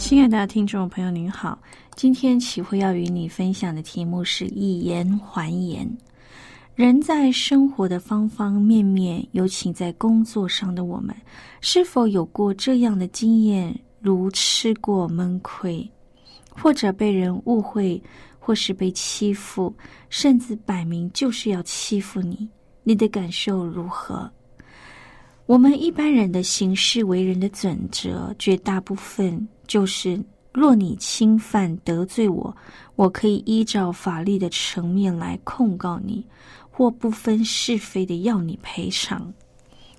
亲爱的听众朋友您好，今天启慧要与你分享的题目是以言还言。人在生活的方方面面，尤其在工作上的我们，是否有过这样的经验，如吃过闷亏，或者被人误会，或是被欺负，甚至摆明就是要欺负你，你的感受如何？我们一般人的行事为人的准则，绝大部分就是若你侵犯得罪我，我可以依照法律的层面来控告你，或不分是非的要你赔偿。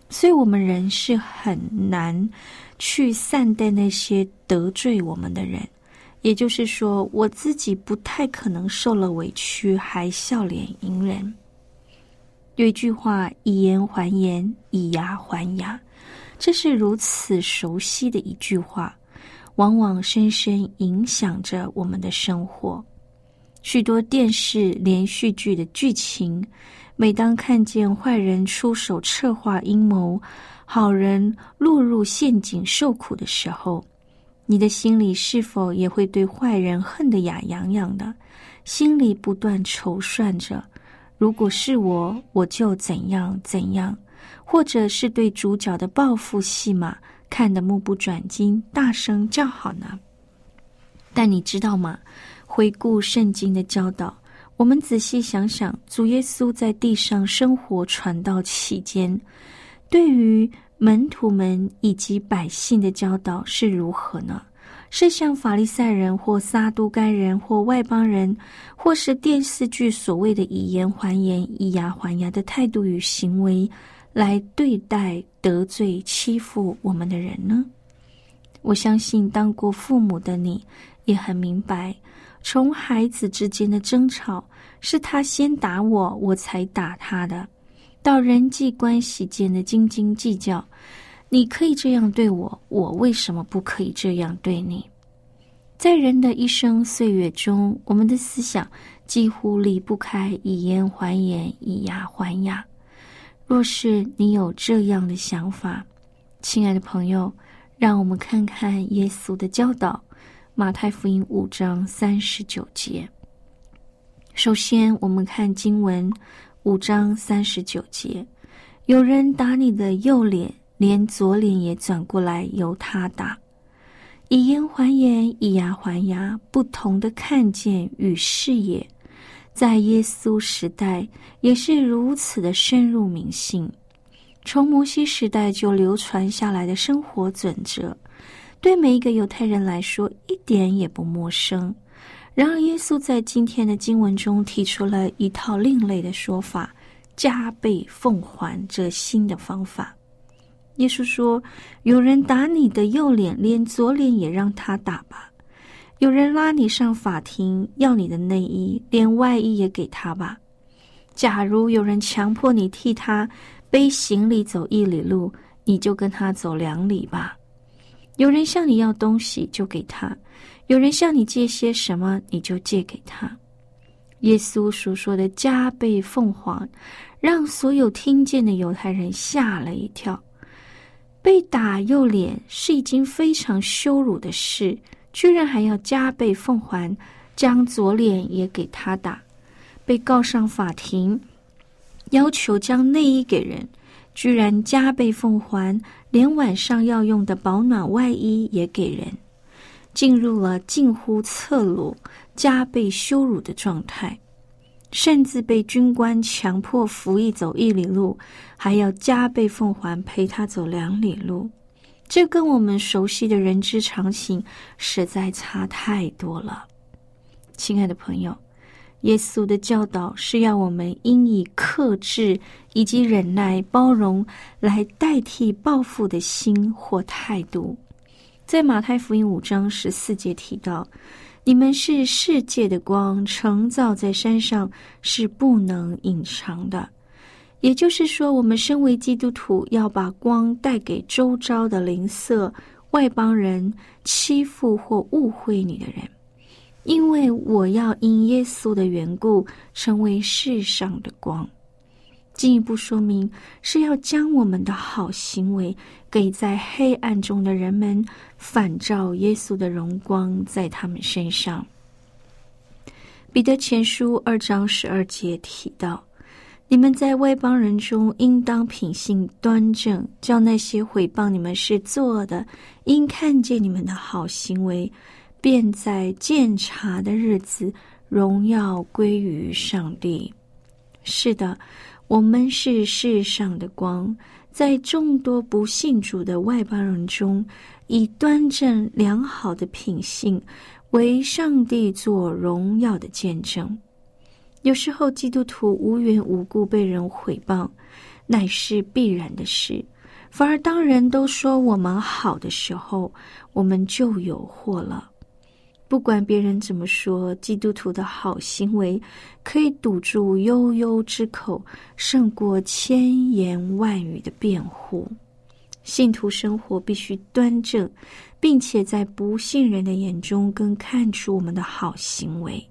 所以我们人是很难去善待那些得罪我们的人，也就是说，我自己不太可能受了委屈还笑脸迎人。有一句话，以言还言，以牙还牙，这是如此熟悉的一句话，往往深深影响着我们的生活。许多电视连续剧的剧情，每当看见坏人出手策划阴谋，好人落入陷阱受苦的时候，你的心里是否也会对坏人恨得牙痒痒的，心里不断筹算着，如果是我，我就怎样怎样，或者是对主角的报复戏码看得目不转睛，大声叫好呢？但你知道吗？回顾圣经的教导，我们仔细想想，主耶稣在地上生活传道期间，对于门徒们以及百姓的教导是如何呢？是像法利赛人或撒都该人或外邦人，或是电视剧所谓的以言还言，以牙还牙的态度与行为来对待得罪欺负我们的人呢？我相信当过父母的你也很明白，从孩子之间的争吵，是他先打我，我才打他的，到人际关系间的斤斤计较，你可以这样对我，我为什么不可以这样对你？在人的一生岁月中，我们的思想几乎离不开以言还言，以牙还牙。若是你有这样的想法，亲爱的朋友，让我们看看耶稣的教导，马太福音5章39节。首先我们看经文5章39节，有人打你的右脸，连左脸也转过来由他打。以言还言，以牙还牙，不同的看见与视野，在耶稣时代也是如此的深入民心。从摩西时代就流传下来的生活准则，对每一个犹太人来说一点也不陌生。然而耶稣在今天的经文中提出了一套另类的说法，加倍奉还这新的方法。耶稣说，有人打你的右脸，连左脸也让他打吧。有人拉你上法庭，要你的内衣，连外衣也给他吧。假如有人强迫你替他背行李走1里路，你就跟他走2里吧。有人向你要东西，就给他。有人向你借些什么，你就借给他。耶稣所说的加倍奉还，让所有听见的犹太人吓了一跳。被打右脸是已经非常羞辱的事，居然还要加倍奉还，将左脸也给他打。被告上法庭，要求将内衣给人，居然加倍奉还，连晚上要用的保暖外衣也给人，进入了近乎赤裸、加倍羞辱的状态，甚至被军官强迫服役走1里路，还要加倍奉还陪他走2里路。这跟我们熟悉的人之常情实在差太多了。亲爱的朋友，耶稣的教导是要我们应以克制以及忍耐包容来代替报复的心或态度。在马太福音5章14节提到，你们是世界的光，城造在山上是不能隐藏的。也就是说，我们身为基督徒要把光带给周遭的邻舍、外邦人、欺负或误会你的人，因为我要因耶稣的缘故成为世上的光。进一步说明是要将我们的好行为给在黑暗中的人们，反照耶稣的荣光在他们身上。彼得前书2章12节提到，你们在外邦人中应当品性端正，叫那些毁谤你们是作恶的，因看见你们的好行为，便在鉴察的日子荣耀归于上帝。是的，我们是世上的光，在众多不信主的外邦人中，以端正良好的品性为上帝做荣耀的见证。有时候基督徒无缘无故被人毁谤，乃是必然的事。反而当人都说我们好的时候，我们就有祸了。不管别人怎么说，基督徒的好行为可以堵住悠悠之口，胜过千言万语的辩护。信徒生活必须端正，并且在不信人的眼中更看出我们的好行为。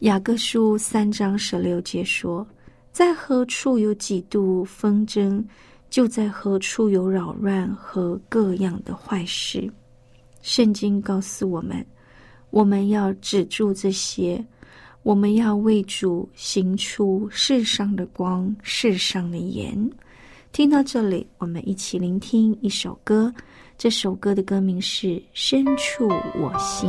雅各书3章16节说，在何处有几度纷争，就在何处有扰乱和各样的坏事。圣经告诉我们，我们要止住这些，我们要为主行出世上的光，世上的盐。听到这里，我们一起聆听一首歌，这首歌的歌名是《深处我心》。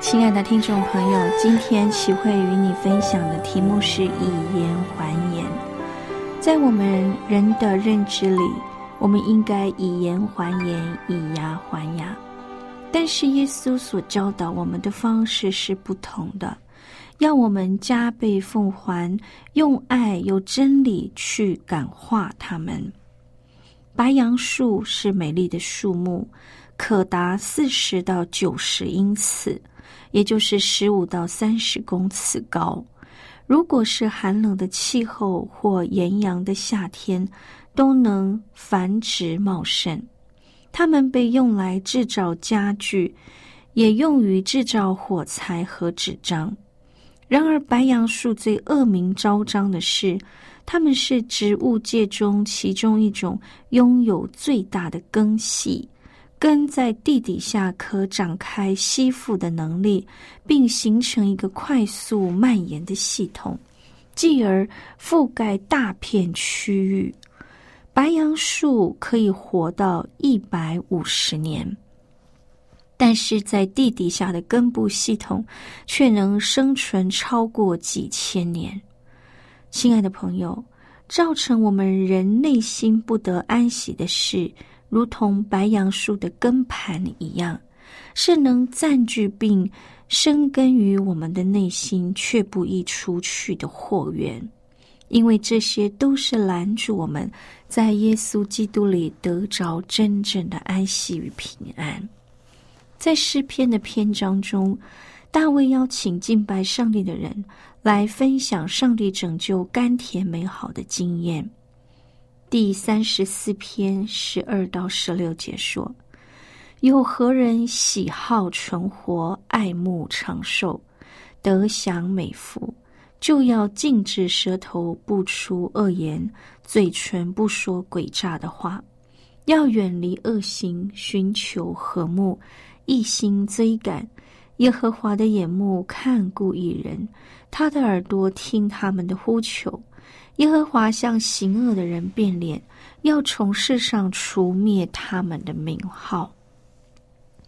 亲爱的听众朋友，今天齐慧与你分享的题目是以言还言。在我们人的认知里，我们应该以言还言，以牙还牙。但是耶稣所教导我们的方式是不同的，要我们加倍奉还，用爱有真理去感化他们。白杨树是美丽的树木，可达40到90英尺，也就是15到30公尺高。如果是寒冷的气候或炎阳的夏天，都能繁殖茂盛。它们被用来制造家具，也用于制造火柴和纸张。然而白杨树最恶名昭彰的是，它们是植物界中其中一种拥有最大的根系，根在地底下可展开吸附的能力，并形成一个快速蔓延的系统，继而覆盖大片区域。白杨树可以活到150年。但是在地底下的根部系统却能生存超过几千年。亲爱的朋友，造成我们人内心不得安息的事，如同白杨树的根盘一样，是能占据并生根于我们的内心，却不易除去的祸源。因为这些都是拦阻我们在耶稣基督里得着真正的安息与平安。在诗篇的篇章中，大卫邀请敬拜上帝的人来分享上帝拯救甘甜美好的经验。第34篇12到16节说：有何人喜好存活，爱慕长寿，得享美福，就要禁止舌头不出恶言，嘴唇不说诡诈的话，要远离恶行，寻求和睦，一心追赶。耶和华的眼目看顾义人，他的耳朵听他们的呼求。耶和华向行恶的人变脸，要从世上除灭他们的名号。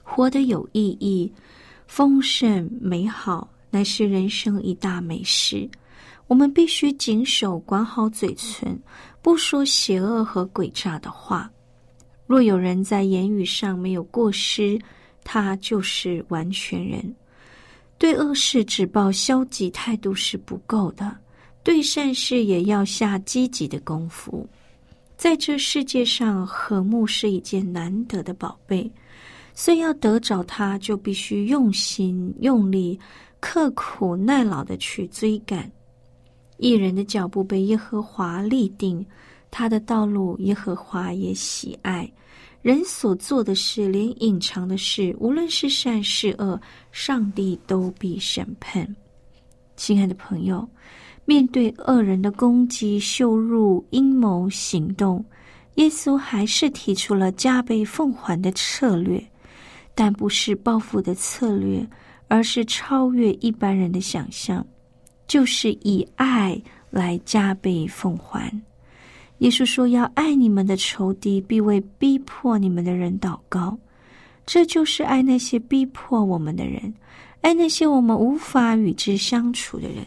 活得有意义，丰盛美好，乃是人生一大美事。我们必须谨守，管好嘴唇，不说邪恶和诡诈的话。若有人在言语上没有过失，他就是完全人。对恶事只抱消极态度是不够的，对善事也要下积极的功夫。在这世界上，和睦是一件难得的宝贝，所以要得着它，就必须用心用力，刻苦耐劳地去追赶。义人的脚步被耶和华立定，他的道路耶和华也喜爱。人所做的事，连隐藏的事，无论是善是恶，上帝都必审判。亲爱的朋友，面对恶人的攻击、羞辱、阴谋、行动，耶稣还是提出了加倍奉还的策略，但不是报复的策略，而是超越一般人的想象，就是以爱来加倍奉还。耶稣说，要爱你们的仇敌，必为逼迫你们的人祷告。这就是爱那些逼迫我们的人，爱那些我们无法与之相处的人，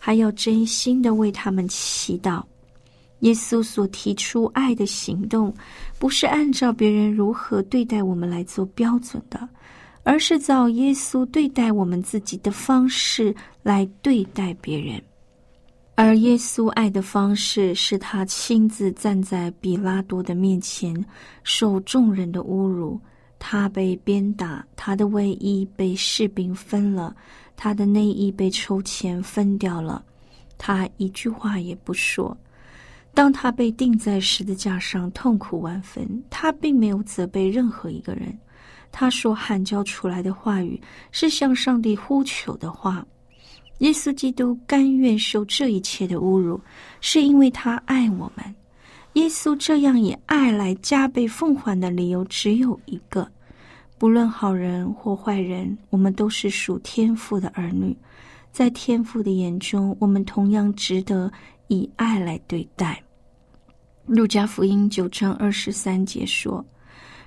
还要真心的为他们祈祷。耶稣所提出爱的行动，不是按照别人如何对待我们来做标准的，而是照耶稣对待我们自己的方式来对待别人。而耶稣爱的方式是他亲自站在比拉多的面前，受众人的侮辱，他被鞭打，他的卫衣被士兵分了，他的内衣被抽签分掉了，他一句话也不说。当他被钉在十字架上，痛苦万分，他并没有责备任何一个人，他所喊叫出来的话语是向上帝呼求的话。耶稣基督甘愿受这一切的侮辱，是因为他爱我们。耶稣这样以爱来加倍奉还的理由只有一个：不论好人或坏人，我们都是属天父的儿女，在天父的眼中，我们同样值得以爱来对待。路加福音9章23节说，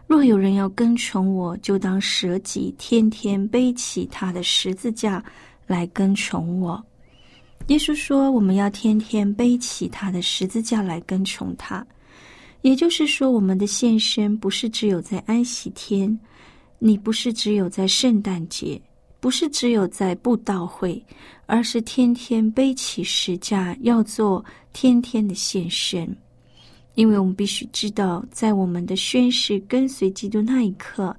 若有人要跟从我，就当舍己，天天背起他的十字架来跟从我。耶稣说，我们要天天背起他的十字架来跟从他。也就是说，我们的献身不是只有在安息天，你不是只有在圣诞节，不是只有在布道会，而是天天背起十字架，要做天天的献身。因为我们必须知道，在我们的宣誓跟随基督那一刻，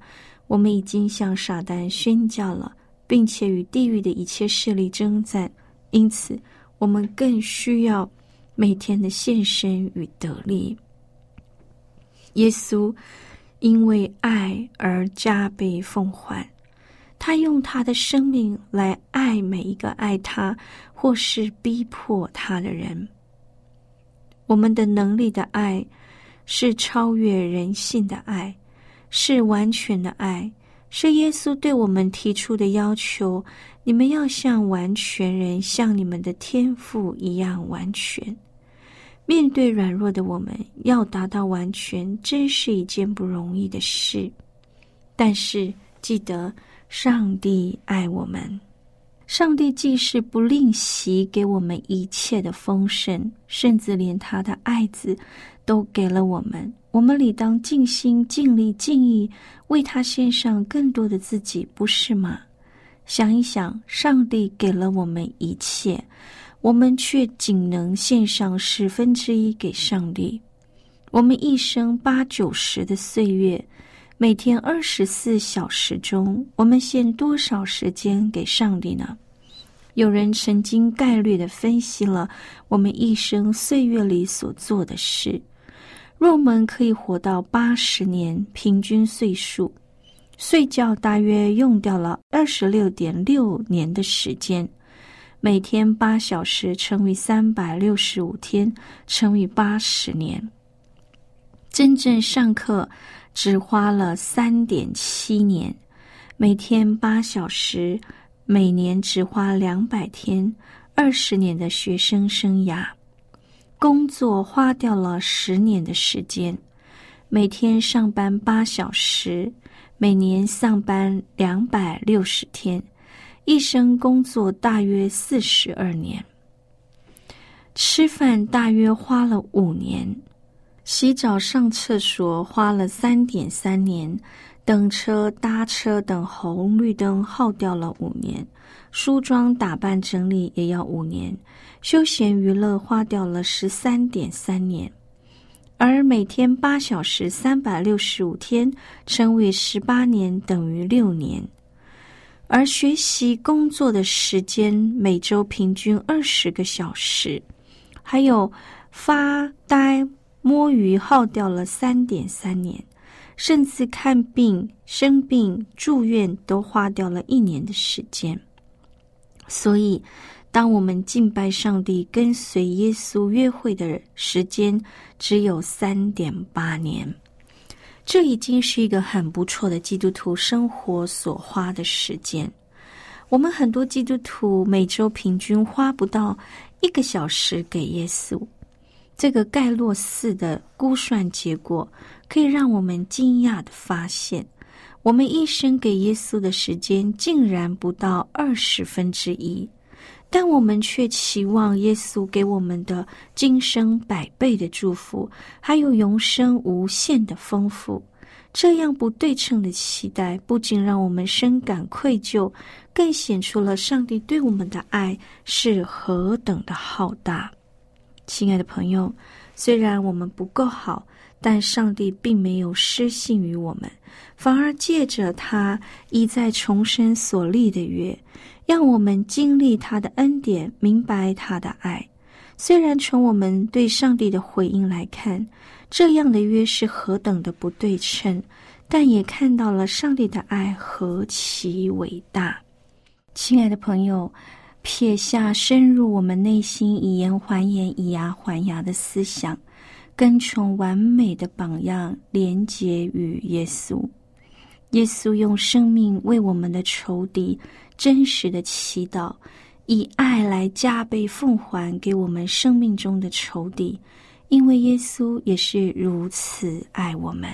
我们已经向撒旦宣教了，并且与地狱的一切势力征战。因此我们更需要每天的献身与得力。耶稣因为爱而加倍奉还，他用他的生命来爱每一个爱他或是逼迫他的人。我们的能力的爱是超越人性的爱，是完全的爱，是耶稣对我们提出的要求，你们要像完全人，像你们的天父一样完全。面对软弱的我们，要达到完全真是一件不容易的事。但是记得，上帝爱我们，上帝既是不吝惜给我们一切的丰盛，甚至连他的爱子都给了我们，我们理当尽心尽力尽意为他献上更多的自己，不是吗？想一想，上帝给了我们一切，我们却仅能献上1/10给上帝。我们一生80-90的岁月，每天24小时中，我们献多少时间给上帝呢？有人曾经概略地分析了我们一生岁月里所做的事。若我们可以活到80年平均岁数，睡觉大约用掉了 26.6 年的时间。每天8小时乘以365天乘以80年，真正上课只花了 3.7 年，每天8小时，每年只花200天，20年的学生生涯。工作花掉了10年的时间，每天上班8小时，每年上班260天，一生工作大约42年。吃饭大约花了5年，洗澡上厕所花了 3.3 年，等车搭车等红绿灯耗掉了5年，梳妆打扮整理也要5年，休闲娱乐花掉了 13.3 年。而每天8小时365天乘以18年等于6年。而学习工作的时间每周平均20个小时，还有发呆摸鱼耗掉了 3.3 年，甚至看病生病住院都花掉了1年的时间。所以当我们敬拜上帝跟随耶稣约会的时间只有 3.8 年，这已经是一个很不错的基督徒生活所花的时间。我们很多基督徒每周平均花不到1个小时给耶稣。这个概括式的估算结果可以让我们惊讶地发现，我们一生给耶稣的时间竟然不到1/20，但我们却期望耶稣给我们的今生100倍的祝福，还有永生无限的丰富。这样不对称的期待不仅让我们深感愧疚，更显出了上帝对我们的爱是何等的浩大。亲爱的朋友，虽然我们不够好，但上帝并没有失信于我们，反而借着他一再重申所立的约，让我们经历他的恩典，明白他的爱。虽然从我们对上帝的回应来看，这样的约是何等的不对称，但也看到了上帝的爱何其伟大。亲爱的朋友，撇下深入我们内心以言还言以牙还牙的思想，跟从完美的榜样，连结与耶稣。耶稣用生命为我们的仇敌真实的祈祷，以爱来加倍奉还给我们生命中的仇敌，因为耶稣也是如此爱我们。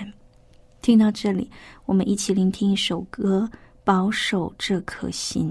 听到这里，我们一起聆听一首歌，《保守这颗心》。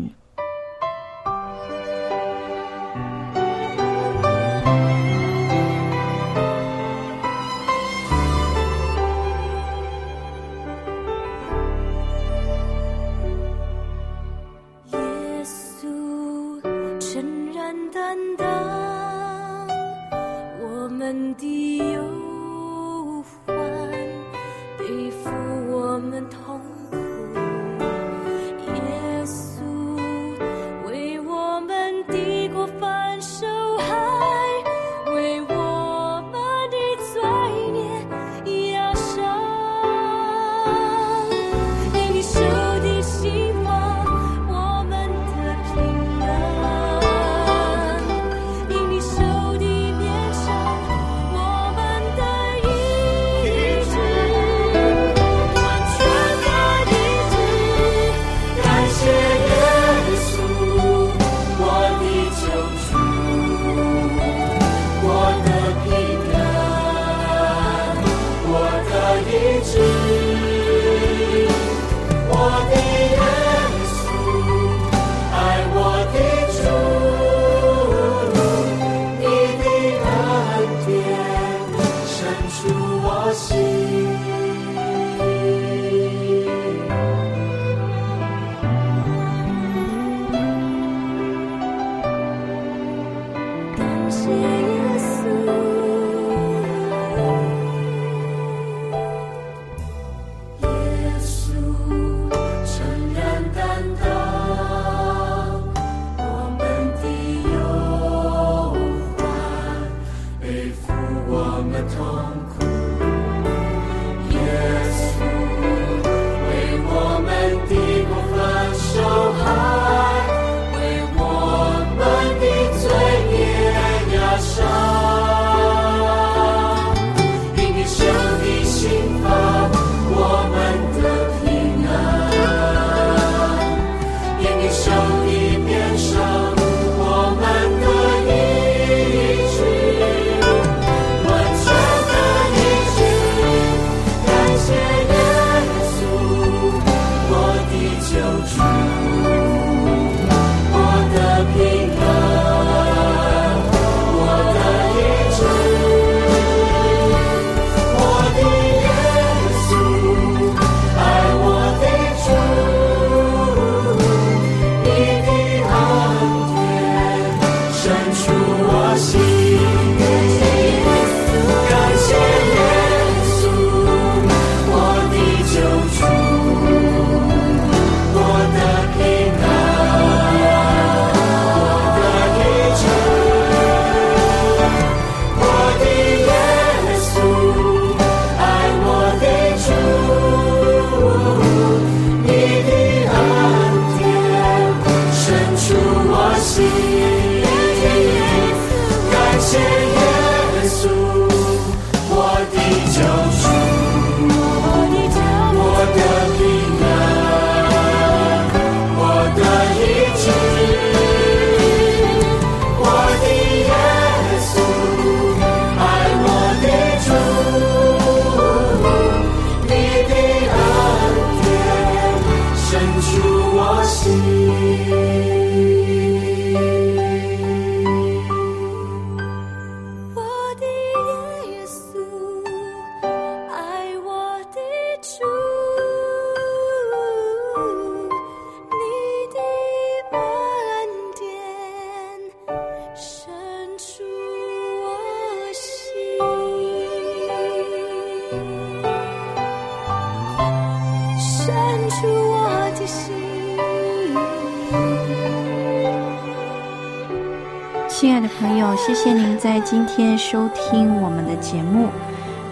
亲爱的朋友，谢谢您在今天收听我们的节目。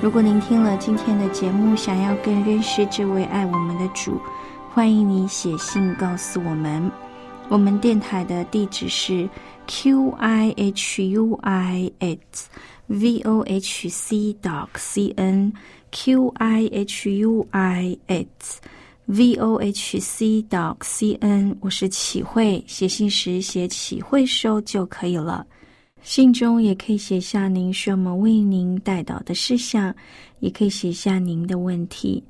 如果您听了今天的节目，想要更认识这位爱我们的主，欢迎你写信告诉我们。我们电台的地址是 qihui@vohc.cn qihui@vohc.cn， 我是启慧，写信时写启慧收就可以了。信中也可以写下您是我们为您代祷的事项，也可以写下您的问题。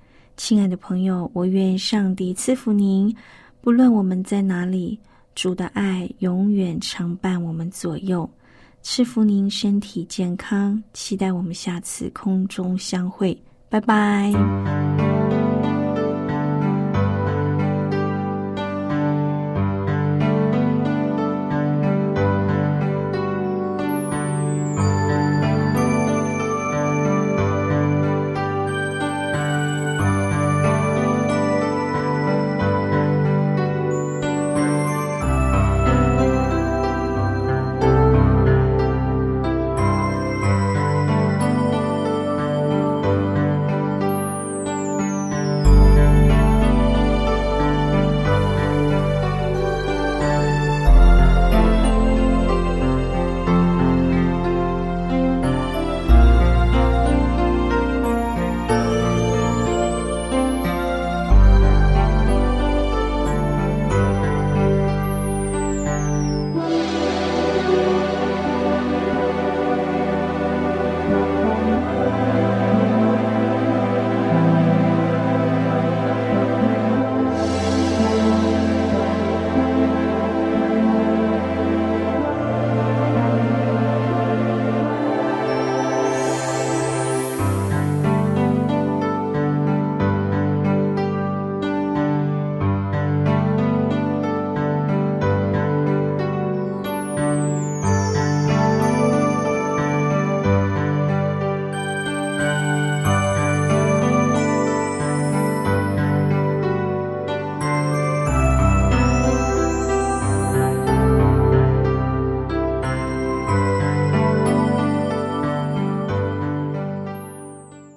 亲爱的朋友，我愿上帝赐福您，不论我们在哪里，主的爱永远常伴我们左右。赐福您身体健康，期待我们下次空中相会，拜拜。